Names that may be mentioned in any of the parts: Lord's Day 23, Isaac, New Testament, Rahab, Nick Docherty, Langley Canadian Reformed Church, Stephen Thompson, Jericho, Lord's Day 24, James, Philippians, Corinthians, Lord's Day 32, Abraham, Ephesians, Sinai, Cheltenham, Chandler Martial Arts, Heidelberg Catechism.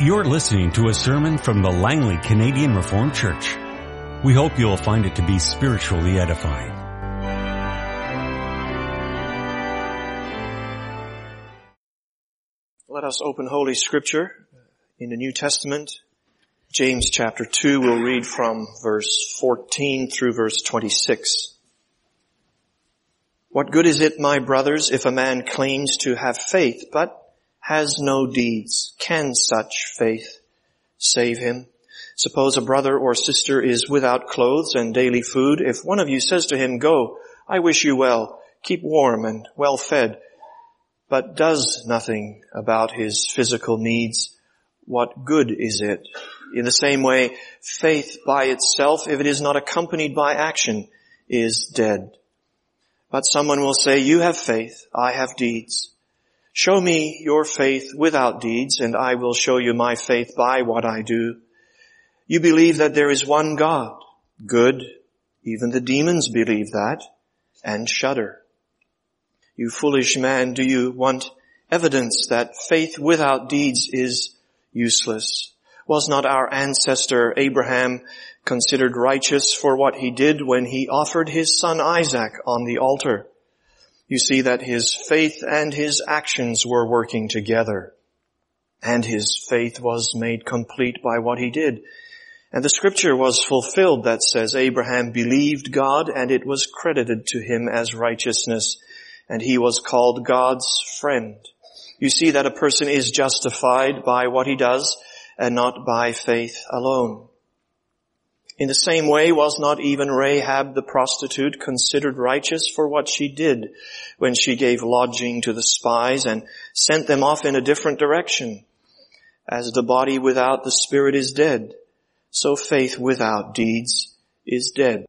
You're listening to a sermon from the Langley Canadian Reformed Church. We hope you'll find it to be spiritually edifying. Let us open Holy Scripture in the New Testament. James chapter 2, we'll read from verse 14 through verse 26. What good is it, my brothers, if a man claims to have faith, but has no deeds? Can such faith save him? Suppose a brother or sister is without clothes and daily food. If one of you says to him, "Go, I wish you well, keep warm and well fed," but does nothing about his physical needs, what good is it? In the same way, faith by itself, if it is not accompanied by action, is dead. But someone will say, "You have faith, I have deeds. Show me your faith without deeds, and I will show you my faith by what I do. You believe that there is one God. Good. Even the demons believe that and shudder. You foolish man, do you want evidence that faith without deeds is useless? Was not our ancestor Abraham considered righteous for what he did when he offered his son Isaac on the altar? You see that his faith and his actions were working together, and his faith was made complete by what he did. And the scripture was fulfilled that says, 'Abraham believed God, and it was credited to him as righteousness, and he was called God's friend.' You see that a person is justified by what he does, and not by faith alone. In the same way, was not even Rahab the prostitute considered righteous for what she did when she gave lodging to the spies and sent them off in a different direction? As the body without the spirit is dead, so faith without deeds is dead."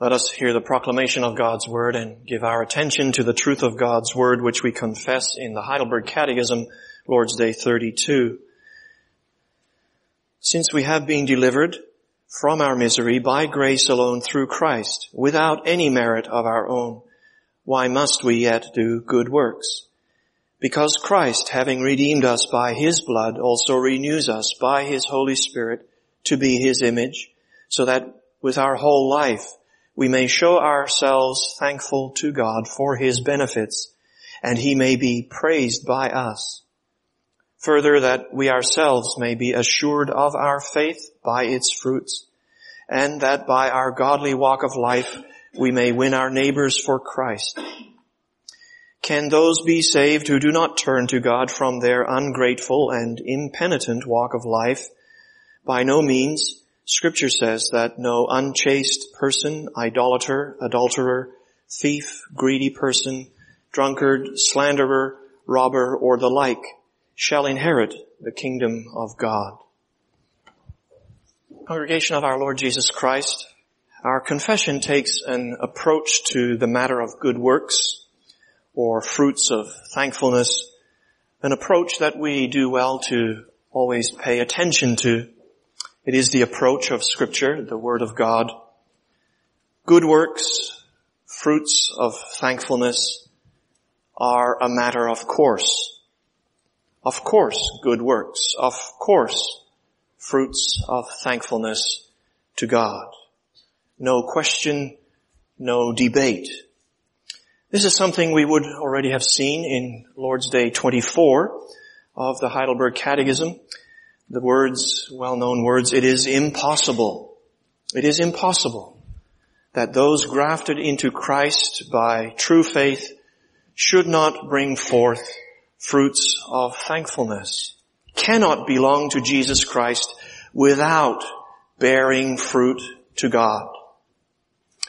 Let us hear the proclamation of God's word and give our attention to the truth of God's word, which we confess in the Heidelberg Catechism, Lord's Day 32. "Since we have been delivered from our misery by grace alone through Christ, without any merit of our own, why must we yet do good works? Because Christ, having redeemed us by his blood, also renews us by his Holy Spirit to be his image, so that with our whole life we may show ourselves thankful to God for his benefits, and he may be praised by us. Further, that we ourselves may be assured of our faith by its fruits, and that by our godly walk of life we may win our neighbors for Christ. Can those be saved who do not turn to God from their ungrateful and impenitent walk of life? By no means. Scripture says that no unchaste person, idolater, adulterer, thief, greedy person, drunkard, slanderer, robber, or the like shall inherit the kingdom of God." Congregation of our Lord Jesus Christ, our confession takes an approach to the matter of good works or fruits of thankfulness, an approach that we do well to always pay attention to. It is the approach of Scripture, the Word of God. Good works, fruits of thankfulness, are a matter of course. Of course, good works. Of course, fruits of thankfulness to God. No question, no debate. This is something we would already have seen in Lord's Day 24 of the Heidelberg Catechism. The words, well-known words, "It is impossible." It is impossible that those grafted into Christ by true faith should not bring forth fruits of thankfulness, cannot belong to Jesus Christ without bearing fruit to God.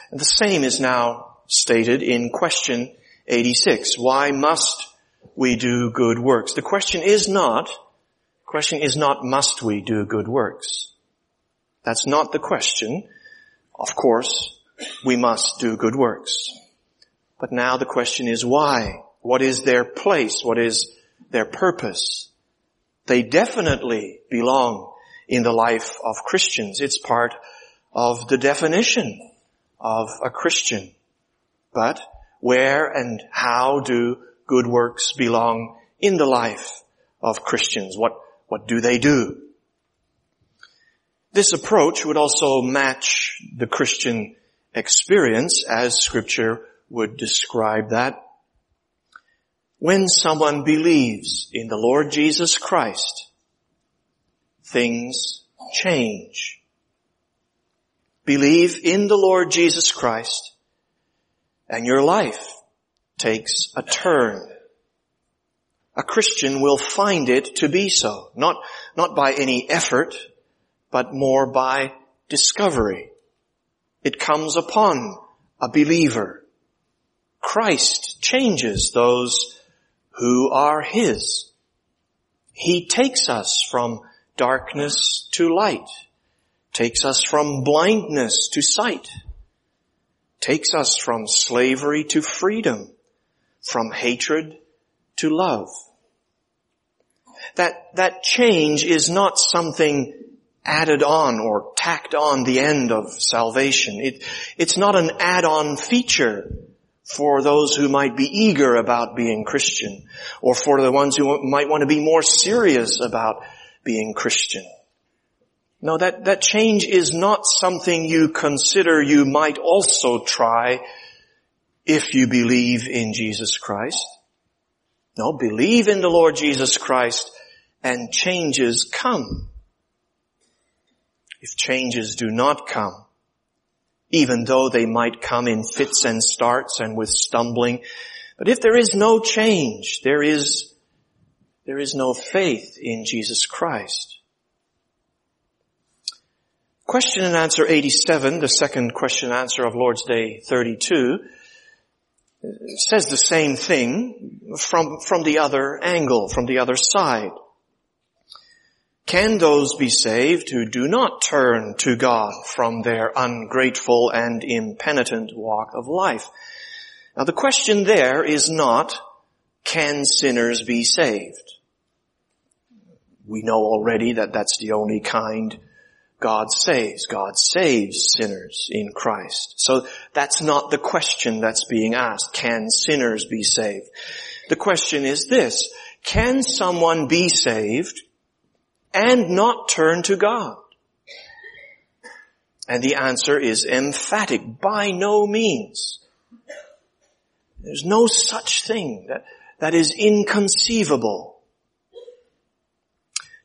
And the same is now stated in question 86. Why must we do good works? The question is not, must we do good works? That's not the question. Of course, we must do good works. But now the question is why? What is their place? What is their purpose? They definitely belong in the life of Christians. It's part of the definition of a Christian. But where and how do good works belong in the life of Christians. What do they do? This approach would also match the Christian experience as Scripture would describe that. When someone believes in the Lord Jesus Christ, things change. Believe in the Lord Jesus Christ, and your life takes a turn. A Christian will find it to be so, not by any effort, but more by discovery. It comes upon a believer. Christ changes those who are His. He takes us from darkness to light, takes us from blindness to sight, takes us from slavery to freedom, from hatred to love. That change is not something added on or tacked on the end of salvation. It's not an add-on feature for those who might be eager about being Christian, or for the ones who might want to be more serious about being Christian. No, that change is not something you consider you might also try if you believe in Jesus Christ. No, believe in the Lord Jesus Christ and changes come. If changes do not come, even though they might come in fits and starts and with stumbling, but if there is no change, there is no faith in Jesus Christ. Question and answer 87, the second question and answer of Lord's Day 32, says the same thing from the other angle, from the other side. Can those be saved who do not turn to God from their ungrateful and impenitent walk of life? Now the question there is not, can sinners be saved? We know already that that's the only kind God saves. God saves sinners in Christ. So that's not the question that's being asked. Can sinners be saved? The question is this, can someone be saved and not turn to God? And the answer is emphatic. By no means. There's no such thing. That is inconceivable.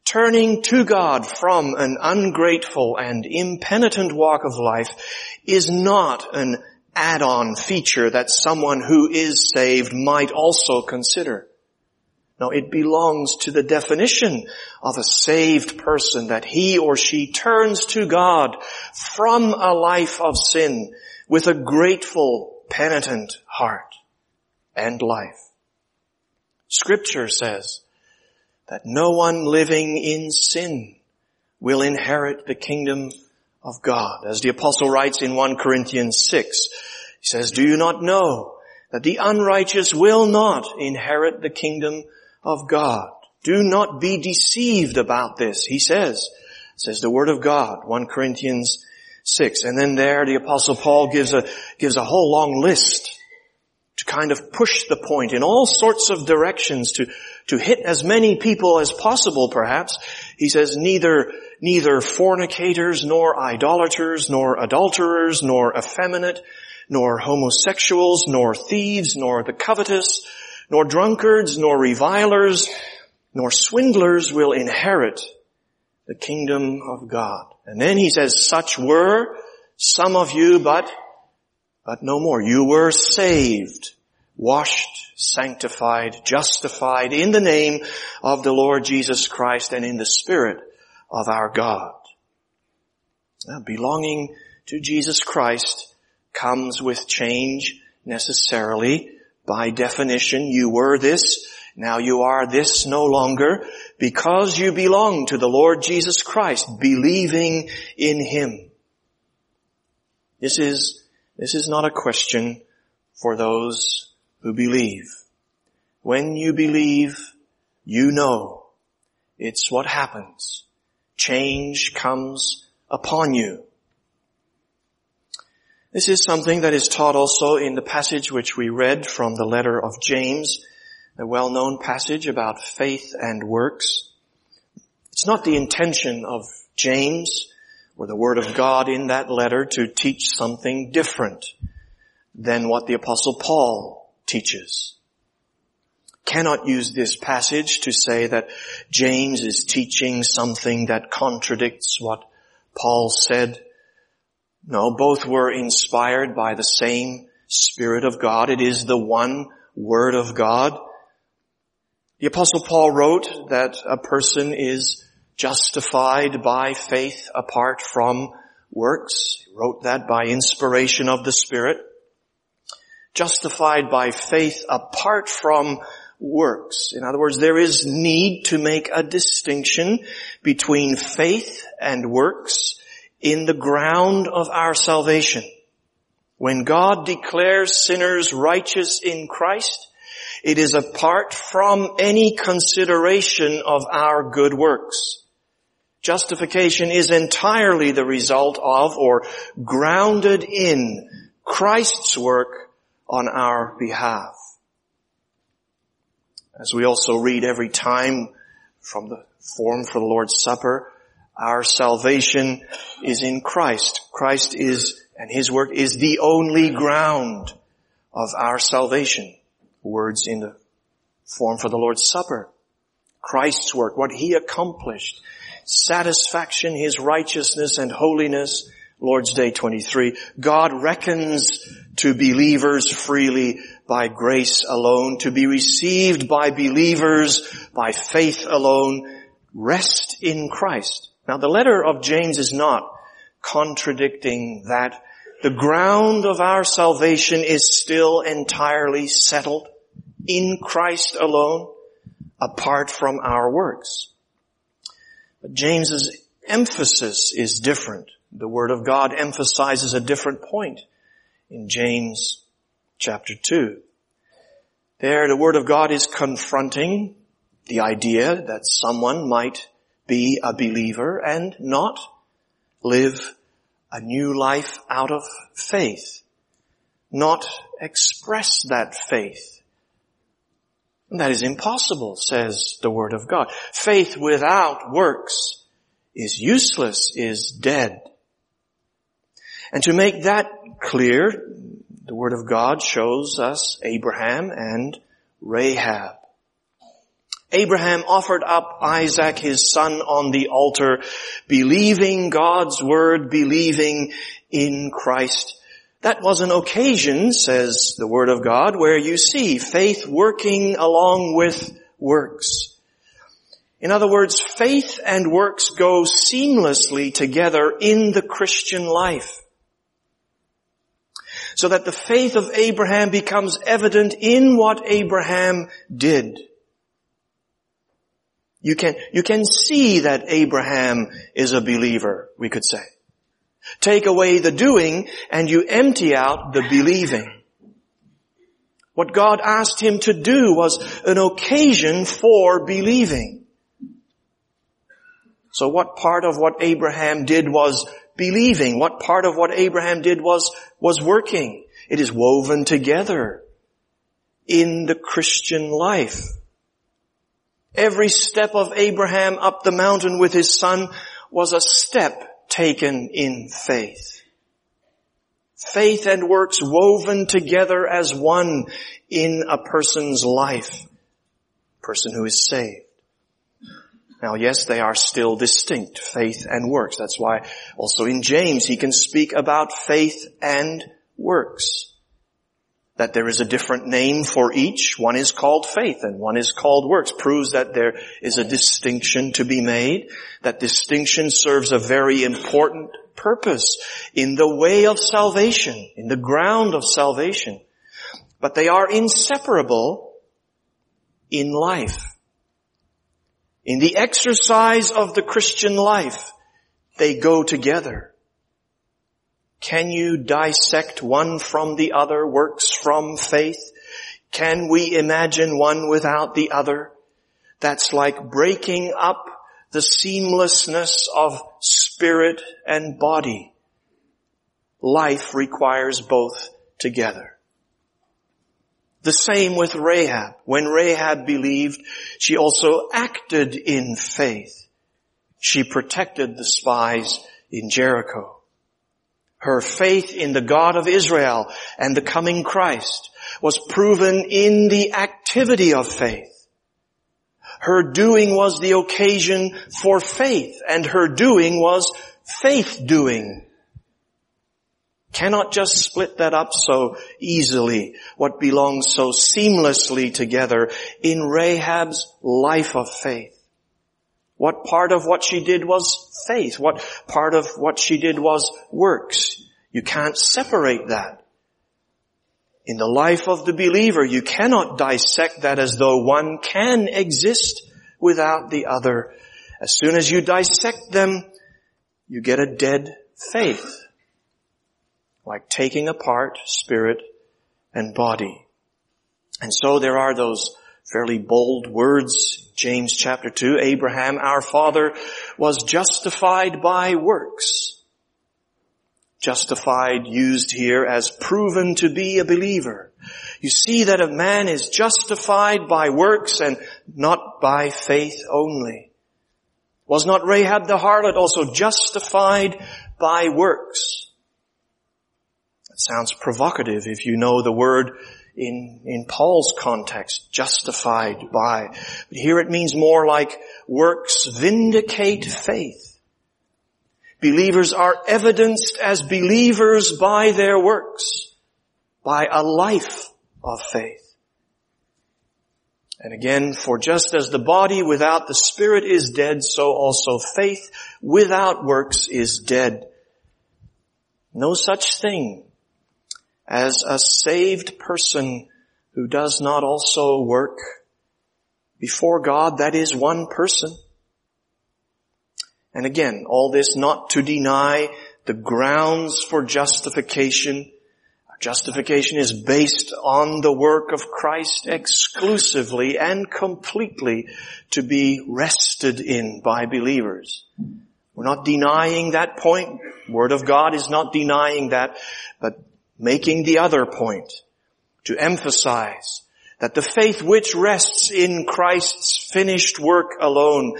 Turning to God from an ungrateful and impenitent walk of life is not an add-on feature that someone who is saved might also consider. No, it belongs to the definition of a saved person that he or she turns to God from a life of sin with a grateful, penitent heart and life. Scripture says that no one living in sin will inherit the kingdom of God. As the apostle writes in 1 Corinthians 6, he says, "Do you not know that the unrighteous will not inherit the kingdom of God? Do not be deceived about this," he says the Word of God, 1 Corinthians 6. And then there the Apostle Paul gives a whole long list to kind of push the point in all sorts of directions to hit as many people as possible perhaps. He says, neither fornicators, nor idolaters, nor adulterers, nor effeminate, nor homosexuals, nor thieves, nor the covetous, nor drunkards, nor revilers, nor swindlers will inherit the kingdom of God. And then he says, such were some of you, but no more. You were saved, washed, sanctified, justified in the name of the Lord Jesus Christ and in the Spirit of our God. Now, belonging to Jesus Christ comes with change necessarily. By definition, you were this, now you are this no longer, because you belong to the Lord Jesus Christ, believing in Him. This is not a question for those who believe. When you believe, you know. It's what happens. Change comes upon you. This is something that is taught also in the passage which we read from the letter of James, the well-known passage about faith and works. It's not the intention of James or the Word of God in that letter to teach something different than what the Apostle Paul teaches. Cannot use this passage to say that James is teaching something that contradicts what Paul said. No, both were inspired by the same Spirit of God. It is the one Word of God. The Apostle Paul wrote that a person is justified by faith apart from works. He wrote that by inspiration of the Spirit. Justified by faith apart from works. In other words, there is need to make a distinction between faith and works in the ground of our salvation. When God declares sinners righteous in Christ, it is apart from any consideration of our good works. Justification is entirely the result of or grounded in Christ's work on our behalf. As we also read every time from the form for the Lord's Supper, our salvation is in Christ. Christ is, and His work is, the only ground of our salvation. Words in the form for the Lord's Supper. Christ's work, what He accomplished, satisfaction, His righteousness and holiness, Lord's Day 23. God reckons to believers freely by grace alone, to be received by believers by faith alone. Rest in Christ. Now, the letter of James is not contradicting that. The ground of our salvation is still entirely settled in Christ alone, apart from our works. But James's emphasis is different. The Word of God emphasizes a different point in James chapter 2. There, the Word of God is confronting the idea that someone might be a believer and not live a new life out of faith, not express that faith. And that is impossible, says the Word of God. Faith without works is useless, is dead. And to make that clear, the Word of God shows us Abraham and Rahab. Abraham offered up Isaac, his son, on the altar, believing God's word, believing in Christ. That was an occasion, says the Word of God, where you see faith working along with works. In other words, faith and works go seamlessly together in the Christian life, so that the faith of Abraham becomes evident in what Abraham did. You can see that Abraham is a believer, we could say. Take away the doing and you empty out the believing. What God asked him to do was an occasion for believing. So what part of what Abraham did was believing? What part of what Abraham did was working? It is woven together in the Christian life. Every step of Abraham up the mountain with his son was a step taken in faith. Faith and works woven together as one in a person's life, person who is saved. Now, yes, they are still distinct, faith and works. That's why also in James he can speak about faith and works, that there is a different name for each. One is called faith and one is called works, proves that there is a distinction to be made. That distinction serves a very important purpose in the way of salvation, in the ground of salvation. But they are inseparable in life. In the exercise of the Christian life, they go together. Can you dissect one from the other, works from faith? Can we imagine one without the other? That's like breaking up the seamlessness of spirit and body. Life requires both together. The same with Rahab. When Rahab believed, she also acted in faith. She protected the spies in Jericho. Her faith in the God of Israel and the coming Christ was proven in the activity of faith. Her doing was the occasion for faith, and her doing was faith doing. Cannot just split that up so easily, what belongs so seamlessly together in Rahab's life of faith. What part of what she did was faith? What part of what she did was works? You can't separate that. In the life of the believer, you cannot dissect that as though one can exist without the other. As soon as you dissect them, you get a dead faith. Like taking apart spirit and body. And so there are those fairly bold words, James chapter 2, Abraham, our father, was justified by works. Justified used here as proven to be a believer. You see that a man is justified by works and not by faith only. Was not Rahab the harlot also justified by works? Sounds provocative if you know the word in Paul's context, justified by. But here it means more like works vindicate faith. Believers are evidenced as believers by their works, by a life of faith. And again, for just as the body without the spirit is dead, so also faith without works is dead. No such thing as a saved person who does not also work. Before God, that is one person. And again, all this not to deny the grounds for justification. Justification is based on the work of Christ exclusively and completely, to be rested in by believers. We're not denying that point. Word of God is not denying that, but making the other point, to emphasize that the faith which rests in Christ's finished work alone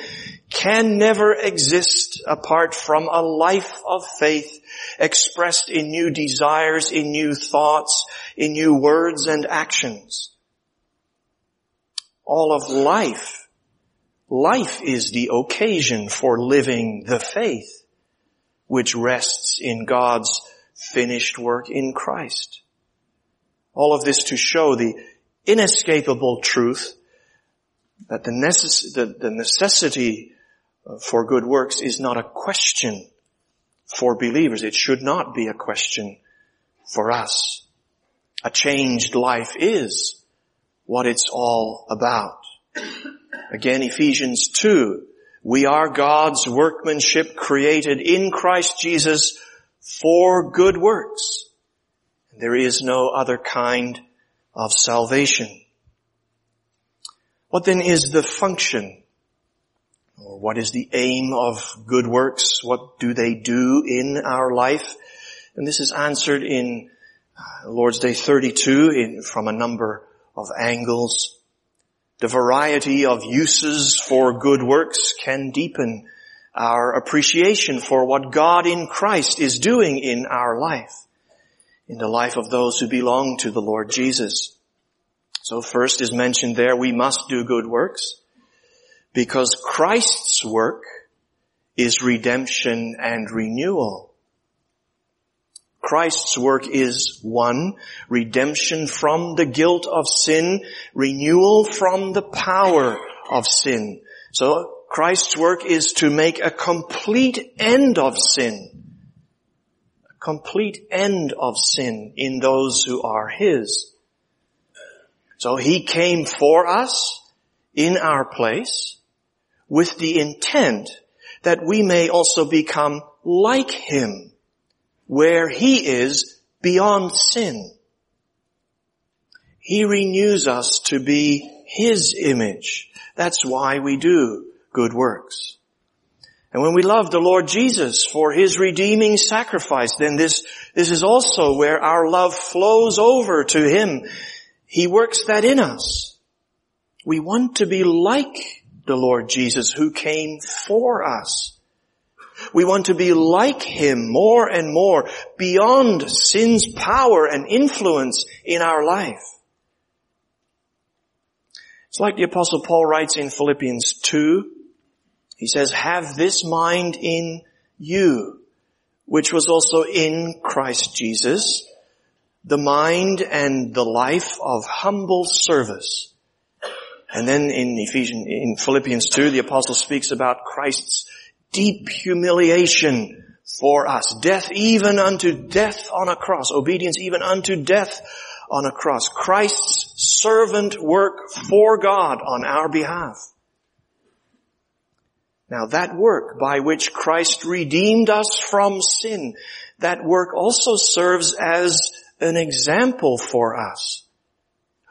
can never exist apart from a life of faith expressed in new desires, in new thoughts, in new words and actions. All of life. Life is the occasion for living the faith which rests in God's finished work in Christ. All of this to show the inescapable truth that the necessity for good works is not a question for believers. It should not be a question for us. A changed life is what it's all about. Again, Ephesians 2, we are God's workmanship created in Christ Jesus for good works. There is no other kind of salvation. What then is the function? Or what is the aim of good works? What do they do in our life? And this is answered in Lord's Day 32 from a number of angles. The variety of uses for good works can deepen our appreciation for what God in Christ is doing in our life, in the life of those who belong to the Lord Jesus. So first is mentioned there, we must do good works because Christ's work is redemption and renewal. Christ's work is one, redemption from the guilt of sin, renewal from the power of sin. So Christ's work is to make a complete end of sin. A complete end of sin in those who are His. So He came for us in our place with the intent that we may also become like Him, where He is beyond sin. He renews us to be His image. That's why we do good works. And when we love the Lord Jesus for His redeeming sacrifice, then this is also where our love flows over to Him He works that in us. We want to be like the Lord Jesus who came for us. We want to be like Him more and more, beyond sin's power and influence in our life. It's like the Apostle Paul writes in Philippians 2. He says, have this mind in you, which was also in Christ Jesus, the mind and the life of humble service. And then in Philippians 2, the apostle speaks about Christ's deep humiliation for us. Death even unto death on a cross. Obedience even unto death on a cross. Christ's servant work for God on our behalf. Now that work by which Christ redeemed us from sin, that work also serves as an example for us.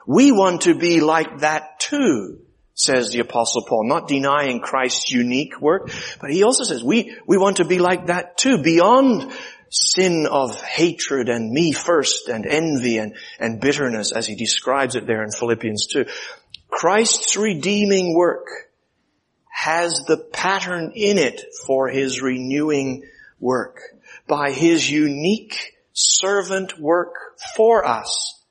We want to be like that too, says the Apostle Paul, not denying Christ's unique work, but he also says we want to be like that too, beyond sin of hatred and me first and envy and bitterness as he describes it there in Philippians 2. Christ's redeeming work has the pattern in it for his renewing work. By his unique servant work for us,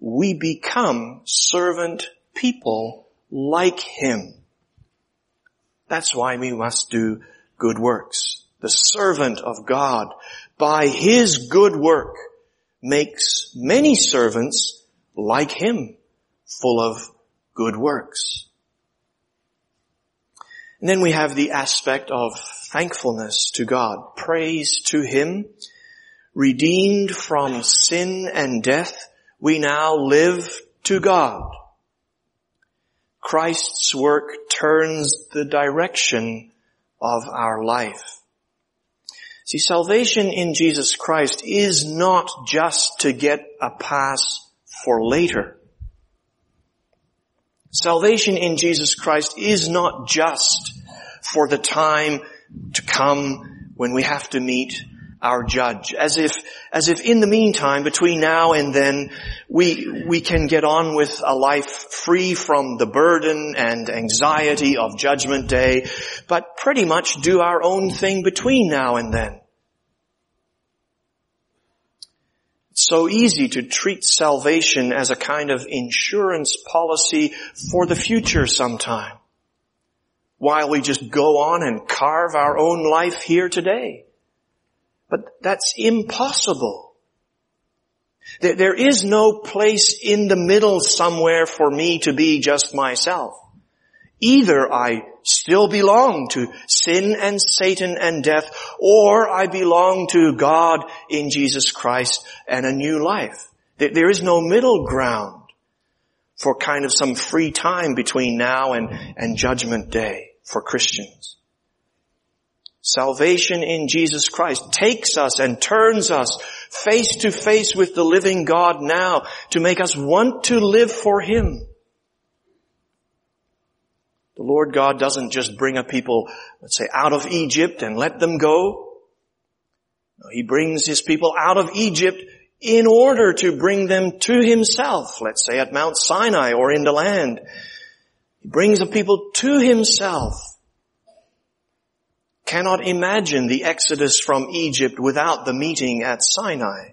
we become servant people like Him. That's why we must do good works. The servant of God, by His good work, makes many servants like Him, full of good works. And then we have the aspect of thankfulness to God, praise to Him. Redeemed from sin and death, we now live to God. Christ's work turns the direction of our life. See, salvation in Jesus Christ is not just to get a pass for later. Salvation in Jesus Christ is not just for the time to come when we have to meet our judge, as if in the meantime, between now and then, we can get on with a life free from the burden and anxiety of Judgment Day, but pretty much do our own thing between now and then. It's so easy to treat salvation as a kind of insurance policy for the future sometime, while we just go on and carve our own life here today. But that's impossible. There is no place in the middle somewhere for me to be just myself. Either I still belong to sin and Satan and death, or I belong to God in Jesus Christ and a new life. There is no middle ground for kind of some free time between now and Judgment Day for Christians. Salvation in Jesus Christ takes us and turns us face to face with the living God now to make us want to live for Him. The Lord God doesn't just bring a people, let's say, out of Egypt and let them go. No, He brings His people out of Egypt in order to bring them to Himself, let's say at Mount Sinai or in the land. He brings the people to Himself. Cannot imagine the exodus from Egypt without the meeting at Sinai,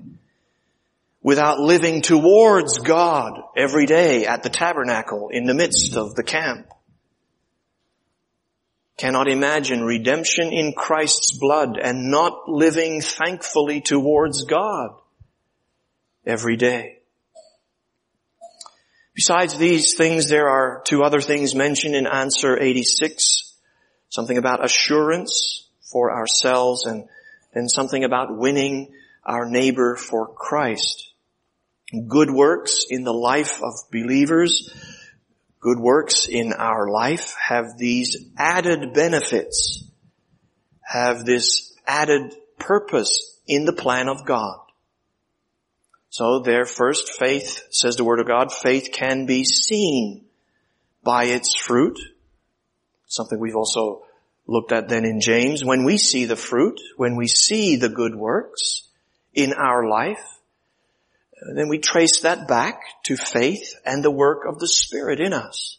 without living towards God every day at the tabernacle in the midst of the camp. Cannot imagine redemption in Christ's blood and not living thankfully towards God every day. Besides these things, there are two other things mentioned in answer 86. Something about assurance for ourselves and something about winning our neighbor for Christ. Good works in the life of believers, good works in our life have these added benefits, have this added purpose in the plan of God. So there first, faith, says the Word of God, faith can be seen by its fruit. Something we've also looked at then in James. When we see the fruit, when we see the good works in our life, And then we trace that back to faith and the work of the Spirit in us.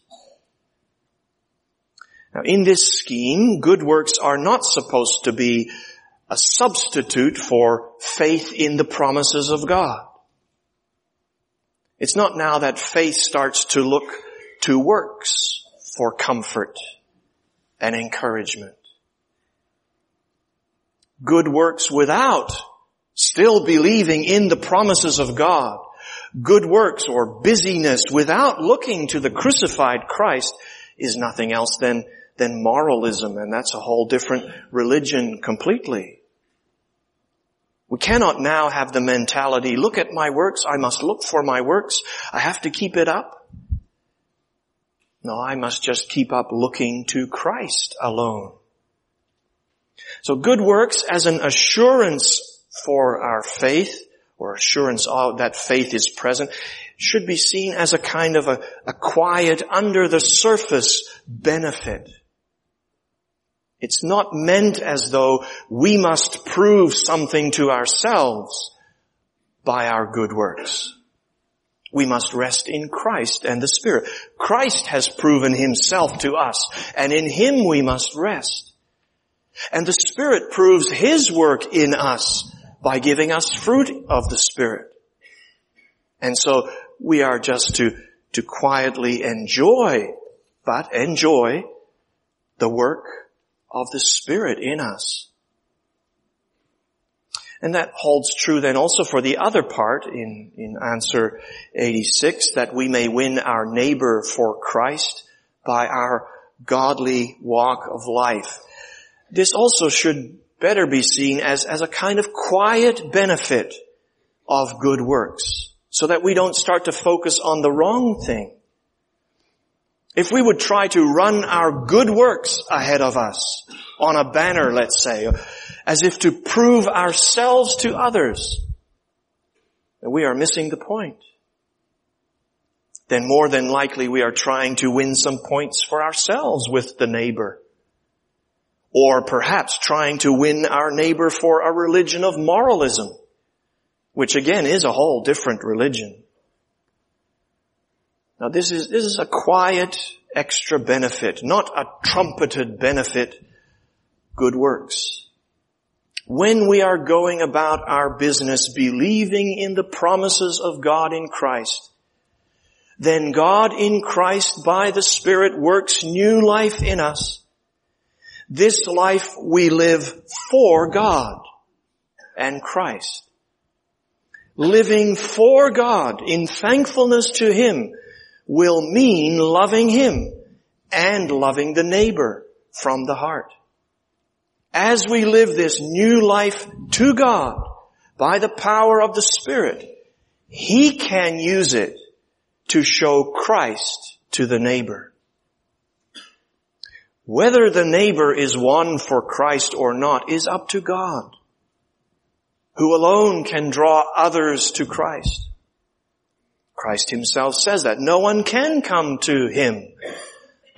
Now, in this scheme, good works are not supposed to be a substitute for faith in the promises of God. It's not now that faith starts to look to works for comfort and encouragement. Good works without still believing in the promises of God. Good works or busyness without looking to the crucified Christ is nothing else than moralism, and that's a whole different religion completely. We cannot now have the mentality, look at my works, I must look for my works, I have to keep it up. No, I must just keep up looking to Christ alone. So good works as an assurance for our faith, or assurance that faith is present, should be seen as a kind of a quiet, under-the-surface benefit. It's not meant as though we must prove something to ourselves by our good works. We must rest in Christ and the Spirit. Christ has proven himself to us, and in him we must rest. And the Spirit proves his work in us by giving us fruit of the Spirit. And so we are just to quietly enjoy, but enjoy the work of the Spirit in us. And that holds true then also for the other part in answer 86, that we may win our neighbor for Christ by our godly walk of life. This also should better be seen as a kind of quiet benefit of good works, so that we don't start to focus on the wrong thing. If we would try to run our good works ahead of us on a banner, let's say, as if to prove ourselves to others, then we are missing the point. Then more than likely we are trying to win some points for ourselves with the neighbor. Or perhaps trying to win our neighbor for a religion of moralism, which again is a whole different religion. Now this is a quiet extra benefit, not a trumpeted benefit, good works. When we are going about our business believing in the promises of God in Christ, then God in Christ by the Spirit works new life in us. This life we live for God and Christ. Living for God in thankfulness to Him will mean loving Him and loving the neighbor from the heart. As we live this new life to God by the power of the Spirit, He can use it to show Christ to the neighbor. Whether the neighbor is won for Christ or not is up to God, who alone can draw others to Christ. Christ himself says that no one can come to him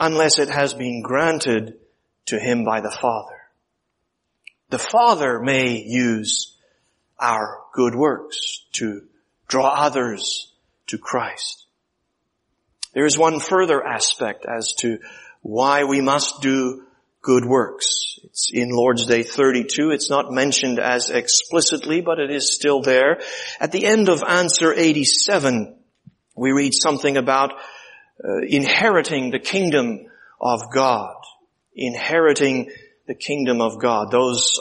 unless it has been granted to him by the Father. The Father may use our good works to draw others to Christ. There is one further aspect as to why we must do good works. It's in Lord's Day 32. It's not mentioned as explicitly, but it is still there. At the end of answer 87, we read something about inheriting the kingdom of God. Inheriting the kingdom of God. Those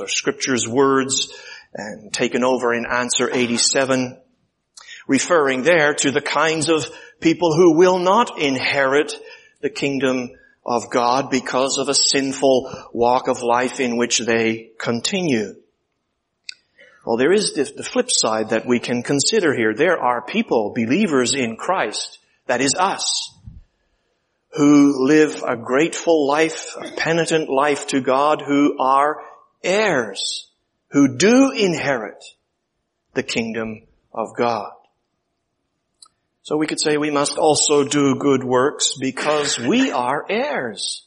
are Scripture's words and taken over in answer 87, referring there to the kinds of people who will not inherit the kingdom of God because of a sinful walk of life in which they continue. Well, there is the flip side that we can consider here. There are people, believers in Christ, that is us, who live a grateful life, a penitent life to God, who are heirs, who do inherit the kingdom of God. So we could say we must also do good works because we are heirs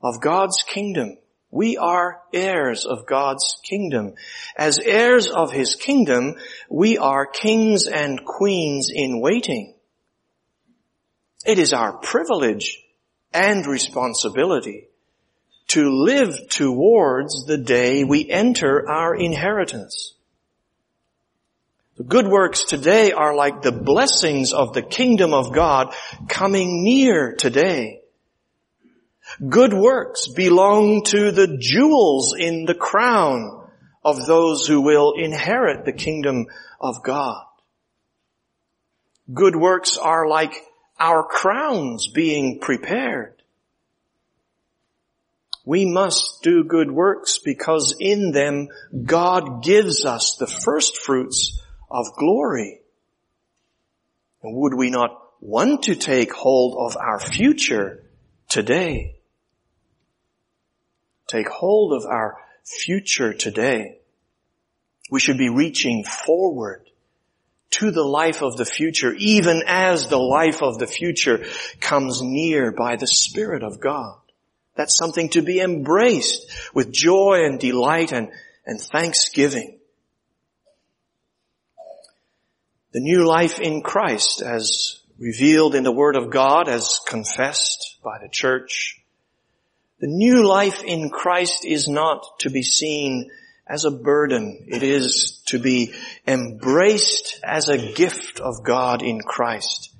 of God's kingdom We are heirs of God's kingdom. As heirs of his kingdom, we are kings and queens in waiting. It is our privilege and responsibility to live towards the day we enter our inheritance. The good works today are like the blessings of the kingdom of God coming near today. Good works belong to the jewels in the crown of those who will inherit the kingdom of God. Good works are like our crowns being prepared. We must do good works because in them God gives us the first fruits of glory. And would we not want to take hold of our future today? Take hold of our future today. We should be reaching forward to the life of the future, even as the life of the future comes near by the Spirit of God. That's something to be embraced with joy and delight and thanksgiving. The new life in Christ, as revealed in the Word of God, as confessed by the church, the new life in Christ is not to be seen as a burden. It is to be embraced as a gift of God in Christ,